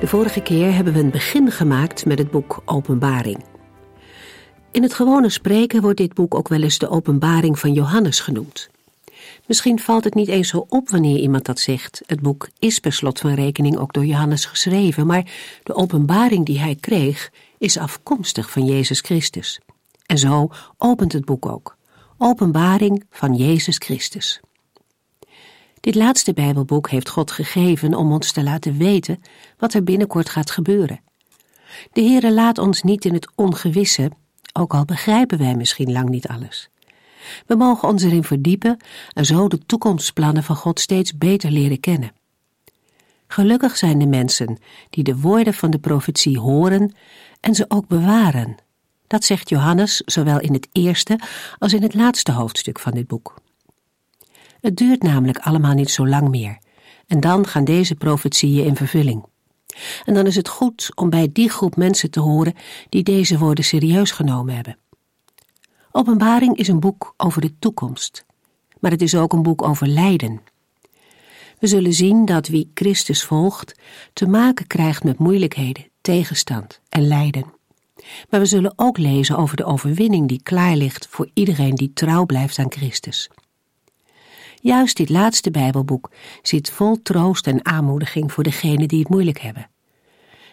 De vorige keer hebben we een begin gemaakt met het boek Openbaring. In het gewone spreken wordt dit boek ook wel eens de Openbaring van Johannes genoemd. Misschien valt het niet eens zo op wanneer iemand dat zegt. Het boek is per slot van rekening ook door Johannes geschreven, maar de openbaring die hij kreeg is afkomstig van Jezus Christus. En zo opent het boek ook. Openbaring van Jezus Christus. Dit laatste Bijbelboek heeft God gegeven om ons te laten weten wat er binnenkort gaat gebeuren. De Heere laat ons niet in het ongewisse, ook al begrijpen wij misschien lang niet alles. We mogen ons erin verdiepen en zo de toekomstplannen van God steeds beter leren kennen. Gelukkig zijn de mensen die de woorden van de profetie horen en ze ook bewaren. Dat zegt Johannes zowel in het eerste als in het laatste hoofdstuk van dit boek. Het duurt namelijk allemaal niet zo lang meer en dan gaan deze profetieën in vervulling. En dan is het goed om bij die groep mensen te horen die deze woorden serieus genomen hebben. Openbaring is een boek over de toekomst, maar het is ook een boek over lijden. We zullen zien dat wie Christus volgt te maken krijgt met moeilijkheden, tegenstand en lijden. Maar we zullen ook lezen over de overwinning die klaar ligt voor iedereen die trouw blijft aan Christus. Juist dit laatste Bijbelboek zit vol troost en aanmoediging voor degenen die het moeilijk hebben.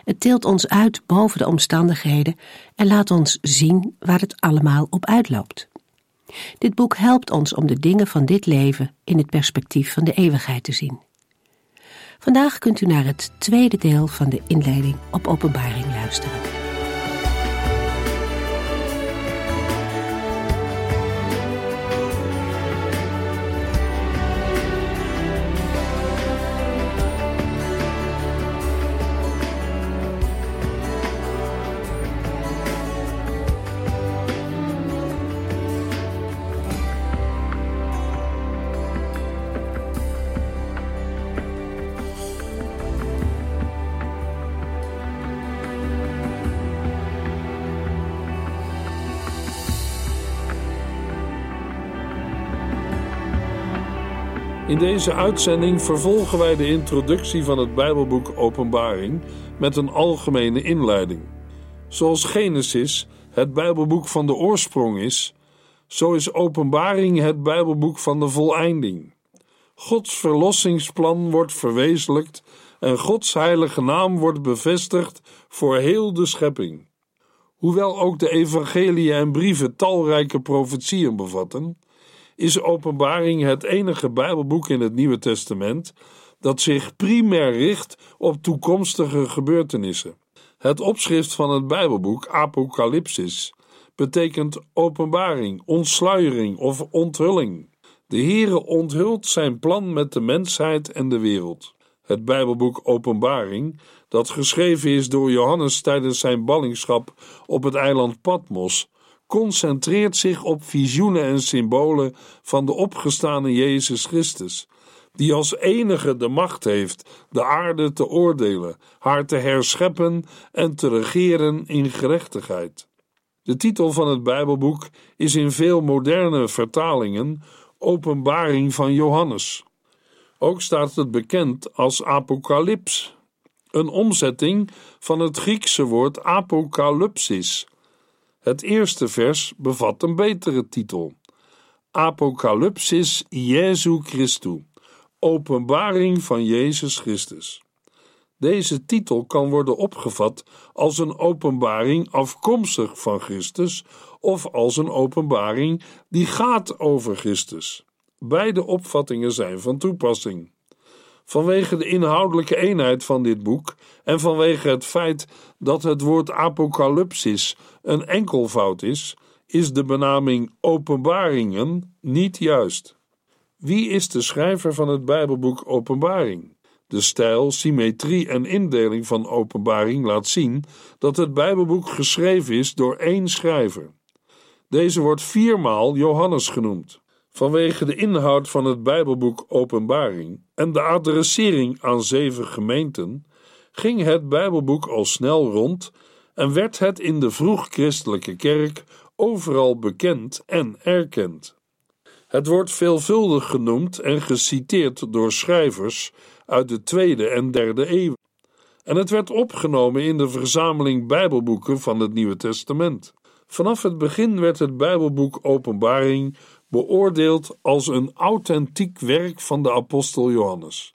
Het tilt ons uit boven de omstandigheden en laat ons zien waar het allemaal op uitloopt. Dit boek helpt ons om de dingen van dit leven in het perspectief van de eeuwigheid te zien. Vandaag kunt u naar het tweede deel van de inleiding op Openbaring luisteren. In deze uitzending vervolgen wij de introductie van het Bijbelboek Openbaring met een algemene inleiding. Zoals Genesis het Bijbelboek van de oorsprong is, zo is Openbaring het Bijbelboek van de voleinding. Gods verlossingsplan wordt verwezenlijkt en Gods heilige naam wordt bevestigd voor heel de schepping. Hoewel ook de evangeliën en brieven talrijke profetieën bevatten, is Openbaring het enige Bijbelboek in het Nieuwe Testament dat zich primair richt op toekomstige gebeurtenissen. Het opschrift van het Bijbelboek, Apocalypsis, betekent openbaring, ontsluiering of onthulling. De Heere onthult zijn plan met de mensheid en de wereld. Het Bijbelboek Openbaring, dat geschreven is door Johannes tijdens zijn ballingschap op het eiland Patmos, concentreert zich op visioenen en symbolen van de opgestane Jezus Christus, die als enige de macht heeft de aarde te oordelen, haar te herscheppen en te regeren in gerechtigheid. De titel van het Bijbelboek is in veel moderne vertalingen Openbaring van Johannes. Ook staat het bekend als Apocalyps, een omzetting van het Griekse woord apokalypsis. Het eerste vers bevat een betere titel. Apocalypsis Jesu Christu, openbaring van Jezus Christus. Deze titel kan worden opgevat als een openbaring afkomstig van Christus of als een openbaring die gaat over Christus. Beide opvattingen zijn van toepassing. Vanwege de inhoudelijke eenheid van dit boek en vanwege het feit dat het woord apocalypsis een enkelvoud is, is de benaming openbaringen niet juist. Wie is de schrijver van het Bijbelboek Openbaring? De stijl, symmetrie en indeling van Openbaring laat zien dat het Bijbelboek geschreven is door één schrijver. Deze wordt 4-maal Johannes genoemd, vanwege de inhoud van het Bijbelboek Openbaring en de adressering aan 7 gemeenten, ging het Bijbelboek al snel rond en werd het in de vroeg-christelijke kerk overal bekend en erkend. Het wordt veelvuldig genoemd en geciteerd door schrijvers uit de 2e en 3e eeuw en het werd opgenomen in de verzameling Bijbelboeken van het Nieuwe Testament. Vanaf het begin werd het Bijbelboek Openbaring beoordeeld als een authentiek werk van de apostel Johannes.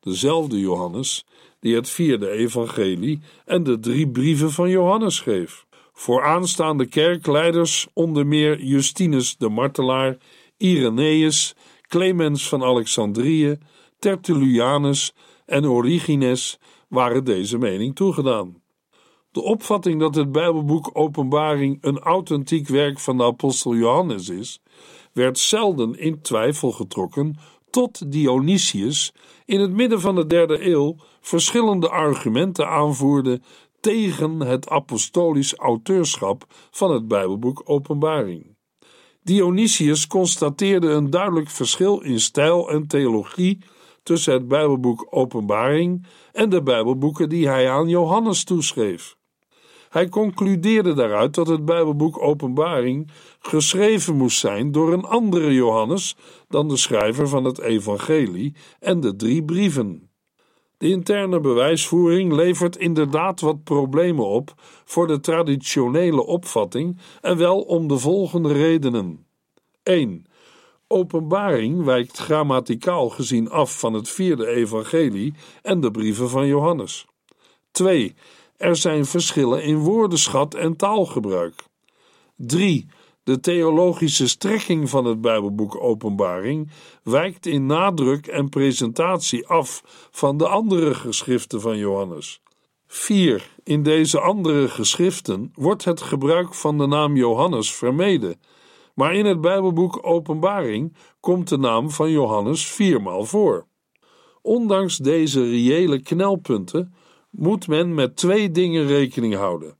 Dezelfde Johannes die het 4e evangelie en de 3 brieven van Johannes schreef. Vooraanstaande kerkleiders, onder meer Justinus de Martelaar, Irenaeus, Clemens van Alexandrië, Tertullianus en Origenes, waren deze mening toegedaan. De opvatting dat het Bijbelboek Openbaring een authentiek werk van de apostel Johannes is, werd zelden in twijfel getrokken tot Dionysius in het midden van de 3e eeuw verschillende argumenten aanvoerde tegen het apostolisch auteurschap van het Bijbelboek Openbaring. Dionysius constateerde een duidelijk verschil in stijl en theologie tussen het Bijbelboek Openbaring en de Bijbelboeken die hij aan Johannes toeschreef. Hij concludeerde daaruit dat het Bijbelboek Openbaring geschreven moest zijn door een andere Johannes dan de schrijver van het evangelie en de 3 brieven. De interne bewijsvoering levert inderdaad wat problemen op voor de traditionele opvatting en wel om de volgende redenen. 1. Openbaring wijkt grammaticaal gezien af van het 4e evangelie en de brieven van Johannes. 2. Er zijn verschillen in woordenschat en taalgebruik. 3. De theologische strekking van het Bijbelboek Openbaring wijkt in nadruk en presentatie af van de andere geschriften van Johannes. 4. In deze andere geschriften wordt het gebruik van de naam Johannes vermeden, maar in het Bijbelboek Openbaring komt de naam van Johannes 4-maal voor. Ondanks deze reële knelpunten moet men met 2 dingen rekening houden.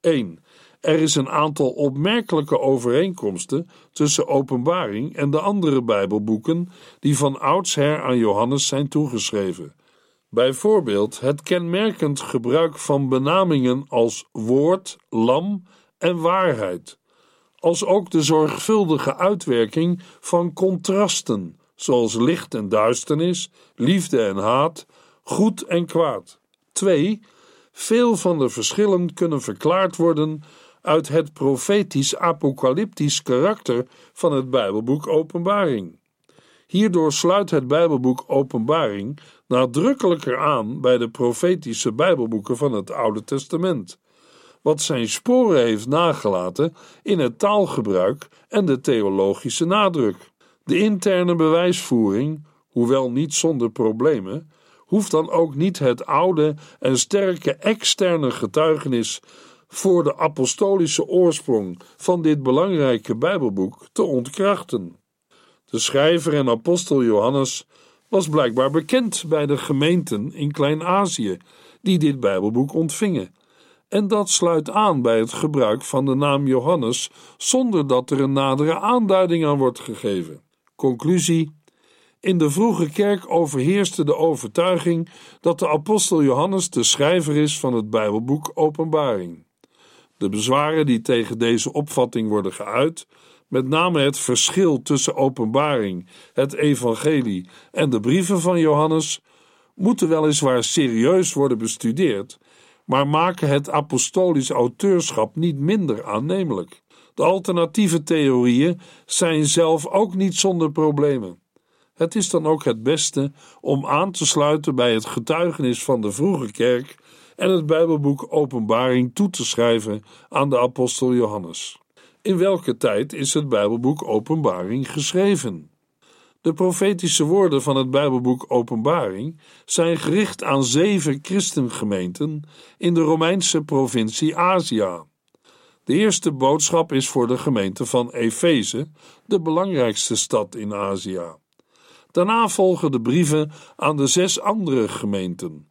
1. Er is een aantal opmerkelijke overeenkomsten tussen Openbaring en de andere Bijbelboeken die van oudsher aan Johannes zijn toegeschreven. Bijvoorbeeld het kenmerkend gebruik van benamingen als woord, lam en waarheid, als ook de zorgvuldige uitwerking van contrasten zoals licht en duisternis, liefde en haat, goed en kwaad. 2. Veel van de verschillen kunnen verklaard worden uit het profetisch-apocalyptisch karakter van het Bijbelboek Openbaring. Hierdoor sluit het Bijbelboek Openbaring nadrukkelijker aan bij de profetische Bijbelboeken van het Oude Testament, wat zijn sporen heeft nagelaten in het taalgebruik en de theologische nadruk. De interne bewijsvoering, hoewel niet zonder problemen, hoeft dan ook niet het oude en sterke externe getuigenis voor de apostolische oorsprong van dit belangrijke Bijbelboek te ontkrachten. De schrijver en apostel Johannes was blijkbaar bekend bij de gemeenten in Klein-Azië die dit Bijbelboek ontvingen, en dat sluit aan bij het gebruik van de naam Johannes zonder dat er een nadere aanduiding aan wordt gegeven. Conclusie: in de vroege kerk overheerste de overtuiging dat de apostel Johannes de schrijver is van het Bijbelboek Openbaring. De bezwaren die tegen deze opvatting worden geuit, met name het verschil tussen Openbaring, het evangelie en de brieven van Johannes, moeten weliswaar serieus worden bestudeerd, maar maken het apostolisch auteurschap niet minder aannemelijk. De alternatieve theorieën zijn zelf ook niet zonder problemen. Het is dan ook het beste om aan te sluiten bij het getuigenis van de vroege kerk en het Bijbelboek Openbaring toe te schrijven aan de apostel Johannes. In welke tijd is het Bijbelboek Openbaring geschreven? De profetische woorden van het Bijbelboek Openbaring zijn gericht aan 7 christengemeenten in de Romeinse provincie Azië. De eerste boodschap is voor de gemeente van Efeze, de belangrijkste stad in Azië. Daarna volgen de brieven aan de 6 andere gemeenten,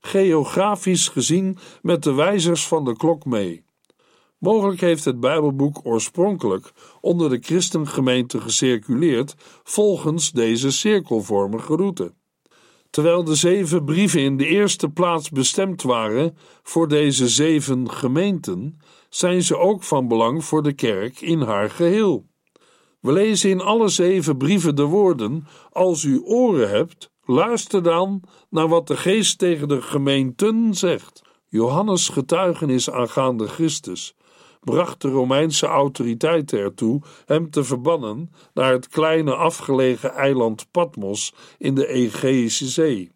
geografisch gezien met de wijzers van de klok mee. Mogelijk heeft het Bijbelboek oorspronkelijk onder de christengemeente gecirculeerd volgens deze cirkelvormige route. Terwijl de 7 brieven in de eerste plaats bestemd waren voor deze 7 gemeenten, zijn ze ook van belang voor de kerk in haar geheel. We lezen in alle 7 brieven de woorden: als u oren hebt, luister dan naar wat de Geest tegen de gemeenten zegt. Johannes' getuigenis aangaande Christus bracht de Romeinse autoriteiten ertoe hem te verbannen naar het kleine afgelegen eiland Patmos in de Egeïsche Zee.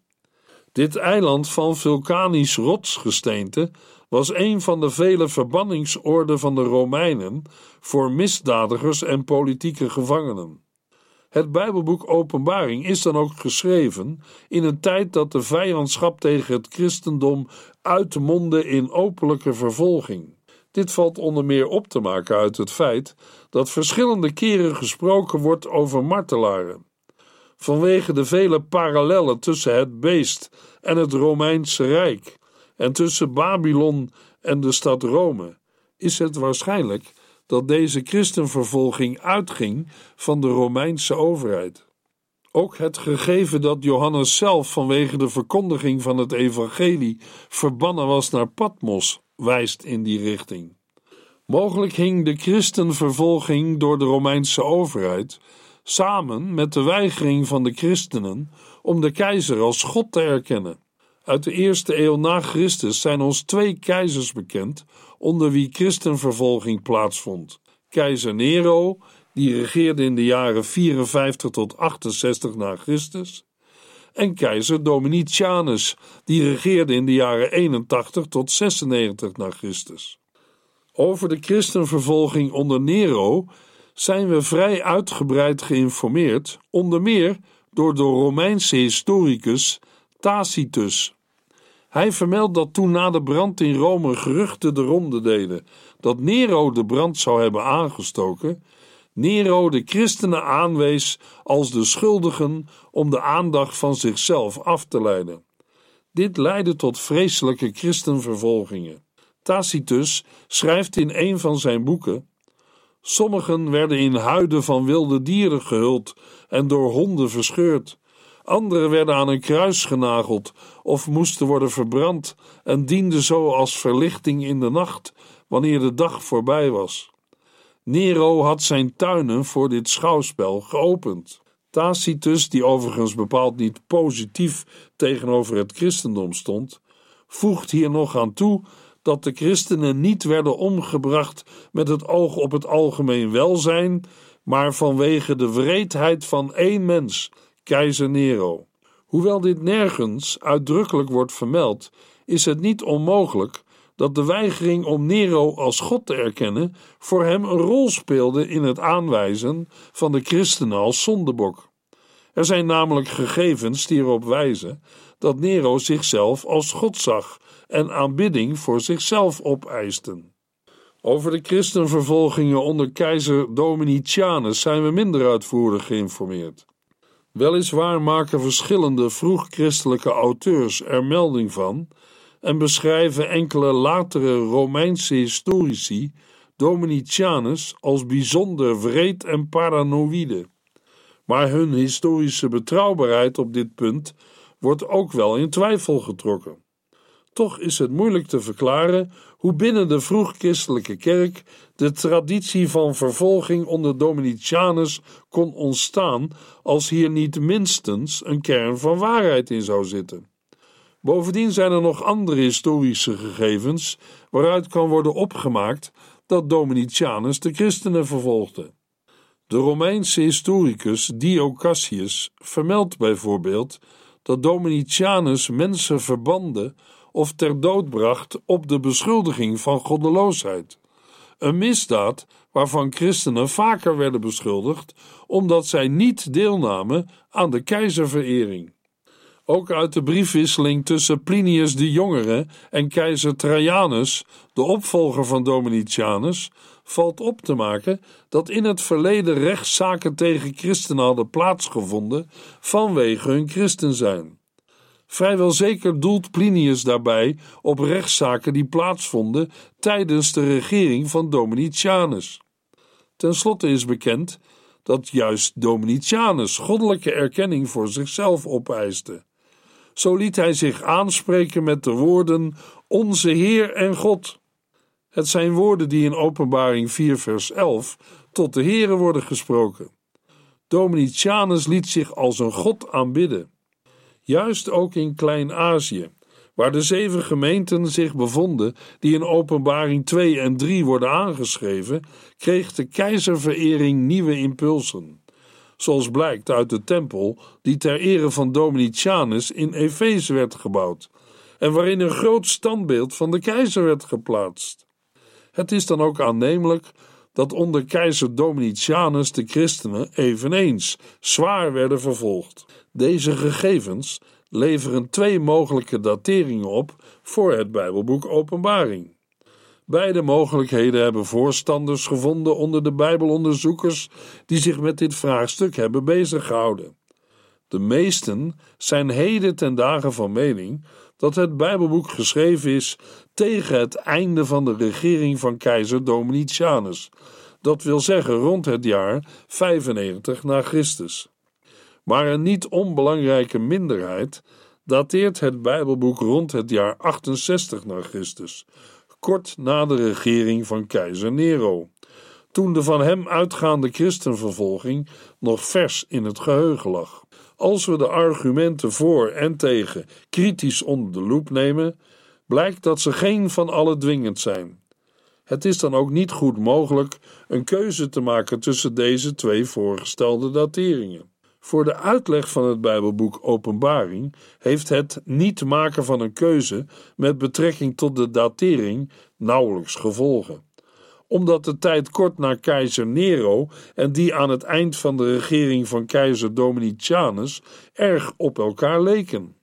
Dit eiland van vulkanisch rotsgesteente was een van de vele verbanningsoorden van de Romeinen voor misdadigers en politieke gevangenen. Het Bijbelboek Openbaring is dan ook geschreven in een tijd dat de vijandschap tegen het christendom uitmondde in openlijke vervolging. Dit valt onder meer op te maken uit het feit dat verschillende keren gesproken wordt over martelaren. Vanwege de vele parallellen tussen het beest en het Romeinse Rijk en tussen Babylon en de stad Rome is het waarschijnlijk dat deze christenvervolging uitging van de Romeinse overheid. Ook het gegeven dat Johannes zelf vanwege de verkondiging van het evangelie verbannen was naar Patmos wijst in die richting. Mogelijk hing de christenvervolging door de Romeinse overheid samen met de weigering van de christenen om de keizer als God te erkennen. Uit de eerste eeuw na Christus zijn ons 2 keizers bekend onder wie christenvervolging plaatsvond. Keizer Nero, die regeerde in de jaren 54 tot 68 na Christus, en keizer Domitianus, die regeerde in de jaren 81 tot 96 na Christus. Over de christenvervolging onder Nero zijn we vrij uitgebreid geïnformeerd, onder meer door de Romeinse historicus Tacitus. Hij vermeldt dat toen na de brand in Rome geruchten de ronde deden dat Nero de brand zou hebben aangestoken, Nero de christenen aanwees als de schuldigen om de aandacht van zichzelf af te leiden. Dit leidde tot vreselijke christenvervolgingen. Tacitus schrijft in een van zijn boeken: sommigen werden in huiden van wilde dieren gehuld en door honden verscheurd. Anderen werden aan een kruis genageld of moesten worden verbrand en dienden zo als verlichting in de nacht wanneer de dag voorbij was. Nero had zijn tuinen voor dit schouwspel geopend. Tacitus, die overigens bepaald niet positief tegenover het christendom stond, voegt hier nog aan toe dat de christenen niet werden omgebracht met het oog op het algemeen welzijn, maar vanwege de wreedheid van één mens, keizer Nero. Hoewel dit nergens uitdrukkelijk wordt vermeld, is het niet onmogelijk dat de weigering om Nero als God te erkennen voor hem een rol speelde in het aanwijzen van de christenen als zondebok. Er zijn namelijk gegevens die erop wijzen dat Nero zichzelf als God zag en aanbidding voor zichzelf opeisten. Over de christenvervolgingen onder keizer Domitianus zijn we minder uitvoerig geïnformeerd. Weliswaar maken verschillende vroeg-christelijke auteurs er melding van en beschrijven enkele latere Romeinse historici Domitianus als bijzonder wreed en paranoïde. Maar hun historische betrouwbaarheid op dit punt wordt ook wel in twijfel getrokken. Toch is het moeilijk te verklaren hoe binnen de vroeg-christelijke kerk de traditie van vervolging onder Domitianus kon ontstaan als hier niet minstens een kern van waarheid in zou zitten. Bovendien zijn er nog andere historische gegevens waaruit kan worden opgemaakt dat Domitianus de christenen vervolgde. De Romeinse historicus Dio Cassius vermeldt bijvoorbeeld dat Domitianus mensen verbande of ter dood bracht op de beschuldiging van goddeloosheid, een misdaad waarvan christenen vaker werden beschuldigd omdat zij niet deelnamen aan de keizerverering. Ook uit de briefwisseling tussen Plinius de Jongere en keizer Trajanus, de opvolger van Domitianus, valt op te maken dat in het verleden rechtszaken tegen christenen hadden plaatsgevonden vanwege hun christen zijn. Vrijwel zeker doelt Plinius daarbij op rechtszaken die plaatsvonden tijdens de regering van Domitianus. Ten slotte is bekend dat juist Domitianus goddelijke erkenning voor zichzelf opeiste. Zo liet hij zich aanspreken met de woorden Onze Heer en God. Het zijn woorden die in Openbaring 4 vers 11 tot de Heere worden gesproken. Domitianus liet zich als een god aanbidden. Juist ook in Klein-Azië, waar de 7 gemeenten zich bevonden die in Openbaring 2 en 3 worden aangeschreven, kreeg de keizerverering nieuwe impulsen, zoals blijkt uit de tempel die ter ere van Domitianus in Efeze werd gebouwd en waarin een groot standbeeld van de keizer werd geplaatst. Het is dan ook aannemelijk dat onder keizer Domitianus de christenen eveneens zwaar werden vervolgd. Deze gegevens leveren 2 mogelijke dateringen op voor het Bijbelboek Openbaring. Beide mogelijkheden hebben voorstanders gevonden onder de Bijbelonderzoekers die zich met dit vraagstuk hebben beziggehouden. De meesten zijn heden ten dage van mening dat het Bijbelboek geschreven is tegen het einde van de regering van keizer Domitianus, dat wil zeggen rond het jaar 95 na Christus. Maar een niet onbelangrijke minderheid dateert het Bijbelboek rond het jaar 68 na Christus, kort na de regering van keizer Nero, toen de van hem uitgaande christenvervolging nog vers in het geheugen lag. Als we de argumenten voor en tegen kritisch onder de loep nemen, blijkt dat ze geen van alle dwingend zijn. Het is dan ook niet goed mogelijk een keuze te maken tussen deze 2 voorgestelde dateringen. Voor de uitleg van het Bijbelboek Openbaring heeft het niet maken van een keuze met betrekking tot de datering nauwelijks gevolgen. Omdat de tijd kort na keizer Nero en die aan het eind van de regering van keizer Domitianus erg op elkaar leken.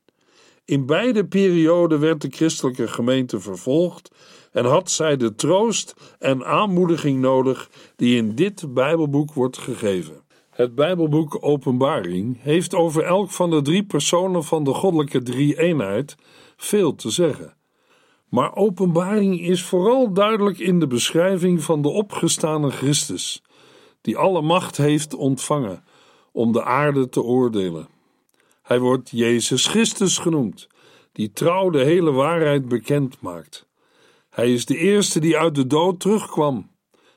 In beide perioden werd de christelijke gemeente vervolgd en had zij de troost en aanmoediging nodig die in dit Bijbelboek wordt gegeven. Het Bijbelboek Openbaring heeft over elk van de 3 personen van de goddelijke drie-eenheid veel te zeggen. Maar Openbaring is vooral duidelijk in de beschrijving van de opgestane Christus, die alle macht heeft ontvangen om de aarde te oordelen. Hij wordt Jezus Christus genoemd, die trouw de hele waarheid bekend maakt. Hij is de eerste die uit de dood terugkwam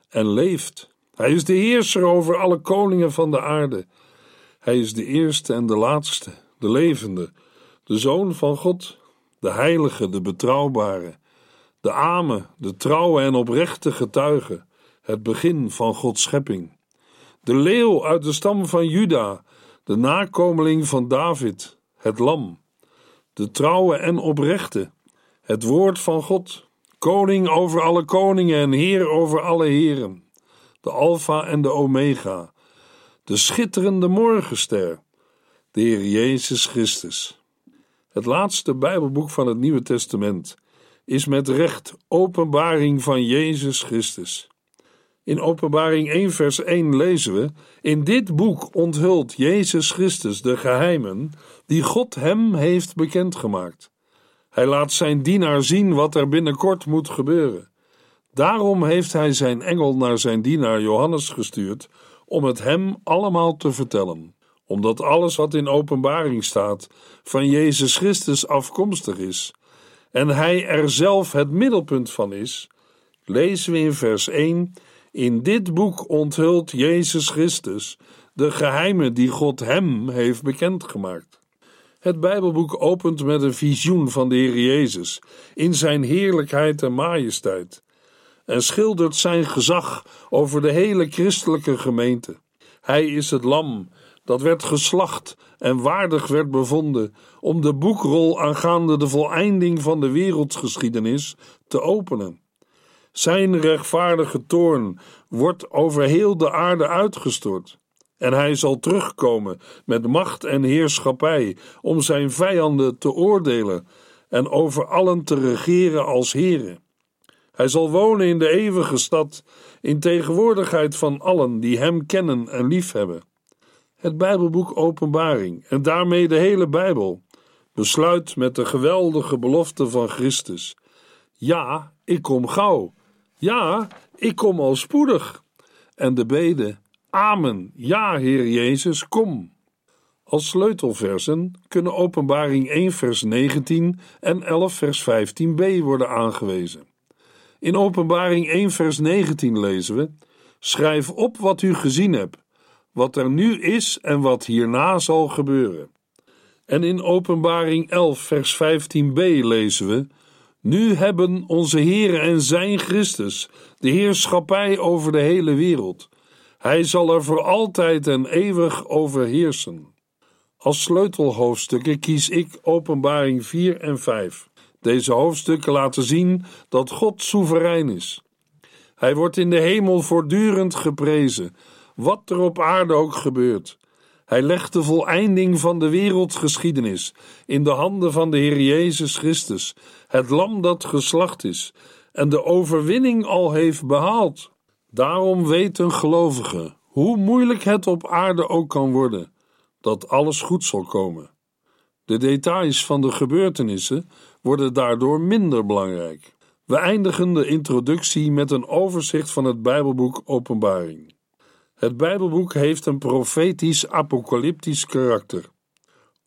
en leeft. Hij is de heerser over alle koningen van de aarde. Hij is de eerste en de laatste, de levende, de Zoon van God, de heilige, de betrouwbare, de Amen, de trouwe en oprechte getuige, het begin van Gods schepping. De leeuw uit de stam van Juda, de nakomeling van David, het lam, de trouwe en oprechte, het woord van God, koning over alle koningen en heer over alle heren. De Alfa en de Omega, de schitterende morgenster, de Heer Jezus Christus. Het laatste Bijbelboek van het Nieuwe Testament is met recht Openbaring van Jezus Christus. In Openbaring 1 vers 1 lezen we, in dit boek onthult Jezus Christus de geheimen die God hem heeft bekendgemaakt. Hij laat zijn dienaar zien wat er binnenkort moet gebeuren. Daarom heeft hij zijn engel naar zijn dienaar Johannes gestuurd om het hem allemaal te vertellen. Omdat alles wat in Openbaring staat van Jezus Christus afkomstig is en hij er zelf het middelpunt van is, lezen we in vers 1, in dit boek onthult Jezus Christus de geheimen die God hem heeft bekendgemaakt. Het Bijbelboek opent met een visioen van de Heer Jezus in zijn heerlijkheid en majesteit, en schildert zijn gezag over de hele christelijke gemeente. Hij is het lam dat werd geslacht en waardig werd bevonden om de boekrol aangaande de voleinding van de wereldgeschiedenis te openen. Zijn rechtvaardige toorn wordt over heel de aarde uitgestort. En hij zal terugkomen met macht en heerschappij om zijn vijanden te oordelen en over allen te regeren als heren. Hij zal wonen in de eeuwige stad in tegenwoordigheid van allen die hem kennen en liefhebben. Het Bijbelboek Openbaring en daarmee de hele Bijbel besluit met de geweldige belofte van Christus. Ja, ik kom gauw. Ja, ik kom al spoedig. En de bede, Amen, ja, Heer Jezus, kom. Als sleutelversen kunnen Openbaring 1 vers 19 en 11 vers 15b worden aangewezen. In Openbaring 1 vers 19 lezen we: schrijf op wat u gezien hebt, wat er nu is en wat hierna zal gebeuren. En in Openbaring 11 vers 15b lezen we: nu hebben onze Heere en zijn Christus de heerschappij over de hele wereld. Hij zal er voor altijd en eeuwig over heersen. Als sleutelhoofdstukken kies ik Openbaring 4 en 5. Deze hoofdstukken laten zien dat God soeverein is. Hij wordt in de hemel voortdurend geprezen, wat er op aarde ook gebeurt. Hij legt de voleinding van de wereldgeschiedenis in de handen van de Heer Jezus Christus, het lam dat geslacht is en de overwinning al heeft behaald. Daarom weet een gelovige, hoe moeilijk het op aarde ook kan worden, dat alles goed zal komen. De details van de gebeurtenissen worden daardoor minder belangrijk. We eindigen de introductie met een overzicht van het Bijbelboek Openbaring. Het Bijbelboek heeft een profetisch-apocalyptisch karakter.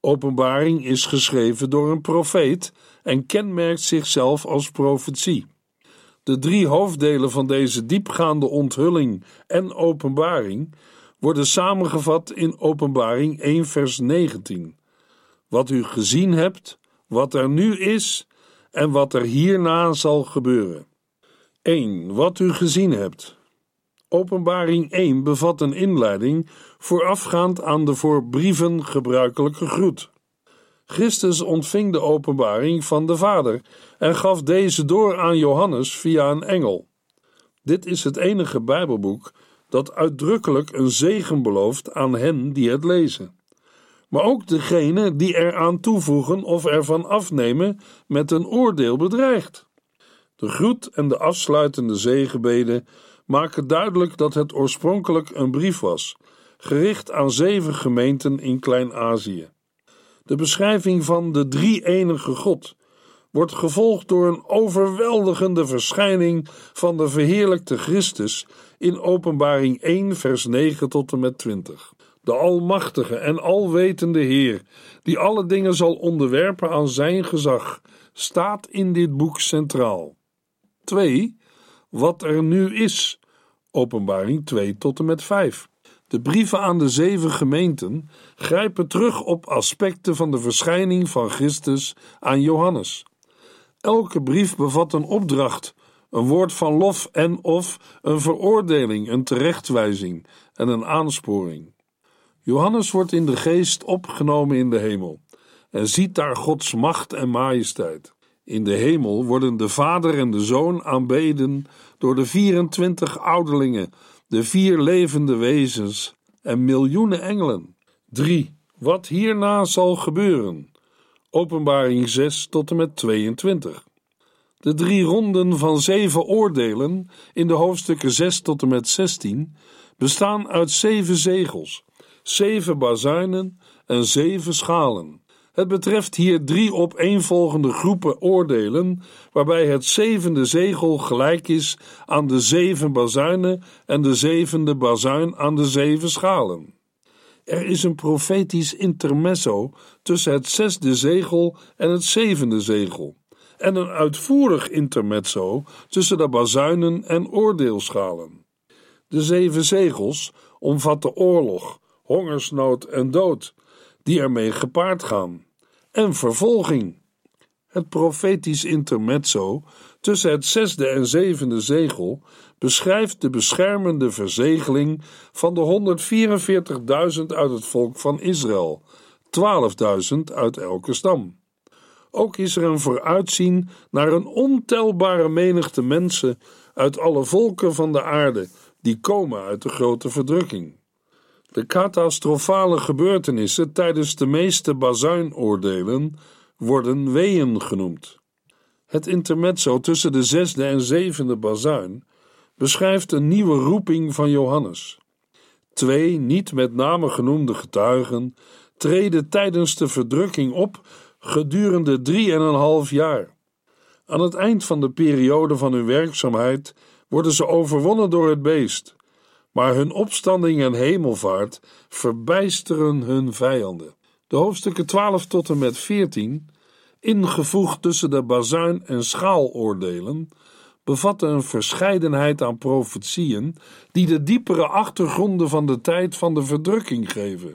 Openbaring is geschreven door een profeet en kenmerkt zichzelf als profetie. De drie hoofddelen van deze diepgaande onthulling en openbaring worden samengevat in Openbaring 1 vers 19. Wat u gezien hebt, wat er nu is en wat er hierna zal gebeuren. 1. Wat u gezien hebt. Openbaring 1 bevat een inleiding voorafgaand aan de voor brieven gebruikelijke groet. Christus ontving de openbaring van de Vader en gaf deze door aan Johannes via een engel. Dit is het enige Bijbelboek dat uitdrukkelijk een zegen belooft aan hen die het lezen. Maar ook degene die eraan toevoegen of ervan afnemen met een oordeel bedreigt. De groet en de afsluitende zegenbeden maken duidelijk dat het oorspronkelijk een brief was, gericht aan 7 gemeenten in Klein-Azië. De beschrijving van de drie-enige God wordt gevolgd door een overweldigende verschijning van de verheerlijkte Christus in Openbaring 1 vers 9 tot en met 20. De almachtige en alwetende Heer, die alle dingen zal onderwerpen aan zijn gezag, staat in dit boek centraal. 2. Wat er nu is. Openbaring 2 tot en met 5. De brieven aan de 7 gemeenten grijpen terug op aspecten van de verschijning van Christus aan Johannes. Elke brief bevat een opdracht, een woord van lof en of een veroordeling, een terechtwijzing en een aansporing. Johannes wordt in de geest opgenomen in de hemel en ziet daar Gods macht en majesteit. In de hemel worden de Vader en de Zoon aanbeden door de 24 ouderlingen, de 4 levende wezens en miljoenen engelen. 3. Wat hierna zal gebeuren. Openbaring 6 tot en met 22. De 3 ronden van 7 oordelen in de hoofdstukken 6 tot en met 16 bestaan uit 7 zegels, 7 bazuinen en 7 schalen. Het betreft hier 3 opeenvolgende groepen oordelen, waarbij het 7e zegel gelijk is aan de 7 bazuinen en de 7e bazuin aan de 7 schalen. Er is een profetisch intermezzo tussen het 6e zegel en het 7e zegel, en een uitvoerig intermezzo tussen de bazuinen en oordeelschalen. De 7 zegels omvatten oorlog, hongersnood en dood, die ermee gepaard gaan, en vervolging. Het profetisch intermezzo tussen het 6e en 7e zegel beschrijft de beschermende verzegeling van de 144.000 uit het volk van Israël, 12.000 uit elke stam. Ook is er een vooruitzien naar een ontelbare menigte mensen uit alle volken van de aarde die komen uit de grote verdrukking. De catastrofale gebeurtenissen tijdens de meeste bazuinoordelen worden weeën genoemd. Het intermezzo tussen de 6e en 7e bazuin beschrijft een nieuwe roeping van Johannes. 2 niet met name genoemde getuigen treden tijdens de verdrukking op gedurende 3,5 jaar. Aan het eind van de periode van hun werkzaamheid worden ze overwonnen door het beest, maar hun opstanding en hemelvaart verbijsteren hun vijanden. De hoofdstukken 12 tot en met 14, ingevoegd tussen de bazuin- en schaaloordelen, bevatten een verscheidenheid aan profetieën die de diepere achtergronden van de tijd van de verdrukking geven.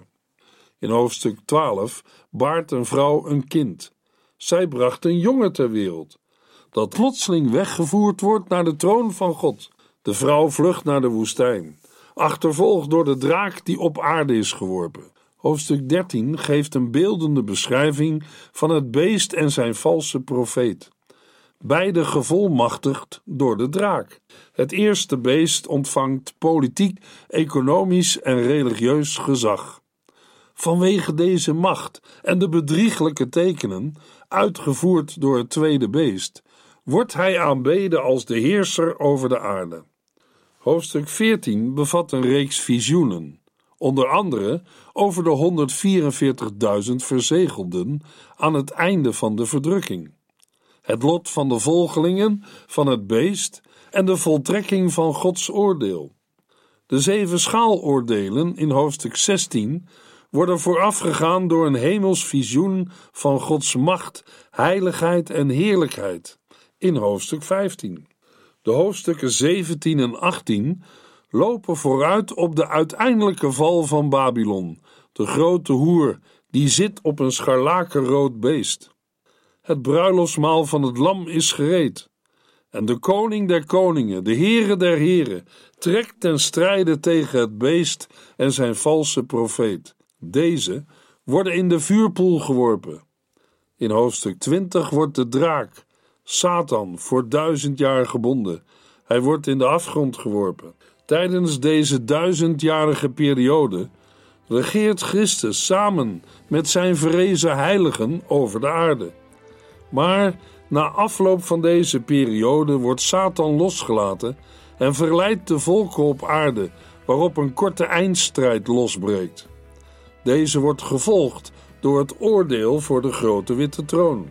In hoofdstuk 12 baart een vrouw een kind. Zij bracht een jongen ter wereld, dat plotseling weggevoerd wordt naar de troon van God. De vrouw vlucht naar de woestijn, achtervolgd door de draak die op aarde is geworpen. Hoofdstuk 13 geeft een beeldende beschrijving van het beest en zijn valse profeet, beide gevolmachtigd door de draak. Het eerste beest ontvangt politiek, economisch en religieus gezag. Vanwege deze macht en de bedrieglijke tekenen, uitgevoerd door het tweede beest, wordt hij aanbeden als de heerser over de aarde. Hoofdstuk 14 bevat een reeks visioenen, onder andere over de 144.000 verzegelden aan het einde van de verdrukking, het lot van de volgelingen van het beest en de voltrekking van Gods oordeel. De 7 schaaloordelen in hoofdstuk 16 worden voorafgegaan door een hemels visioen van Gods macht, heiligheid en heerlijkheid in hoofdstuk 15. De hoofdstukken 17 en 18 lopen vooruit op de uiteindelijke val van Babylon, de grote hoer die zit op een scharlakenrood beest. Het bruiloftsmaal van het lam is gereed en de koning der koningen, de Heere der heren, trekt ten strijde tegen het beest en zijn valse profeet. Deze worden in de vuurpoel geworpen. In hoofdstuk 20 wordt de draak, Satan, voor 1000 jaar gebonden. Hij wordt in de afgrond geworpen. Tijdens deze 1000-jarige periode regeert Christus samen met zijn verrezen heiligen over de aarde. Maar na afloop van deze periode wordt Satan losgelaten en verleidt de volken op aarde, waarop een korte eindstrijd losbreekt. Deze wordt gevolgd door het oordeel voor de grote witte troon.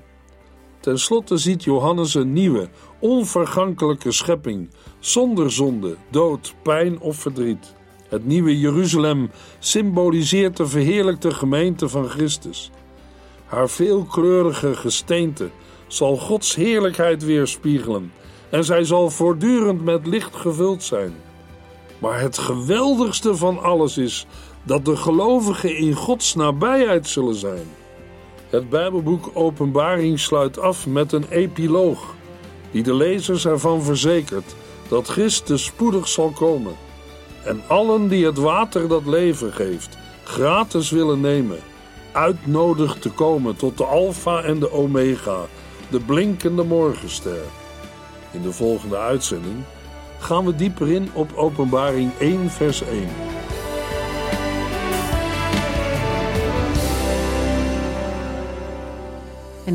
Ten slotte ziet Johannes een nieuwe, onvergankelijke schepping, zonder zonde, dood, pijn of verdriet. Het nieuwe Jeruzalem symboliseert de verheerlijkte gemeente van Christus. Haar veelkleurige gesteente zal Gods heerlijkheid weerspiegelen en zij zal voortdurend met licht gevuld zijn. Maar het geweldigste van alles is dat de gelovigen in Gods nabijheid zullen zijn. Het Bijbelboek Openbaring sluit af met een epiloog die de lezers ervan verzekert dat Christus spoedig zal komen en allen die het water dat leven geeft gratis willen nemen, uitnodigt te komen tot de Alfa en de Omega, de blinkende morgenster. In de volgende uitzending gaan we dieper in op Openbaring 1 vers 1. En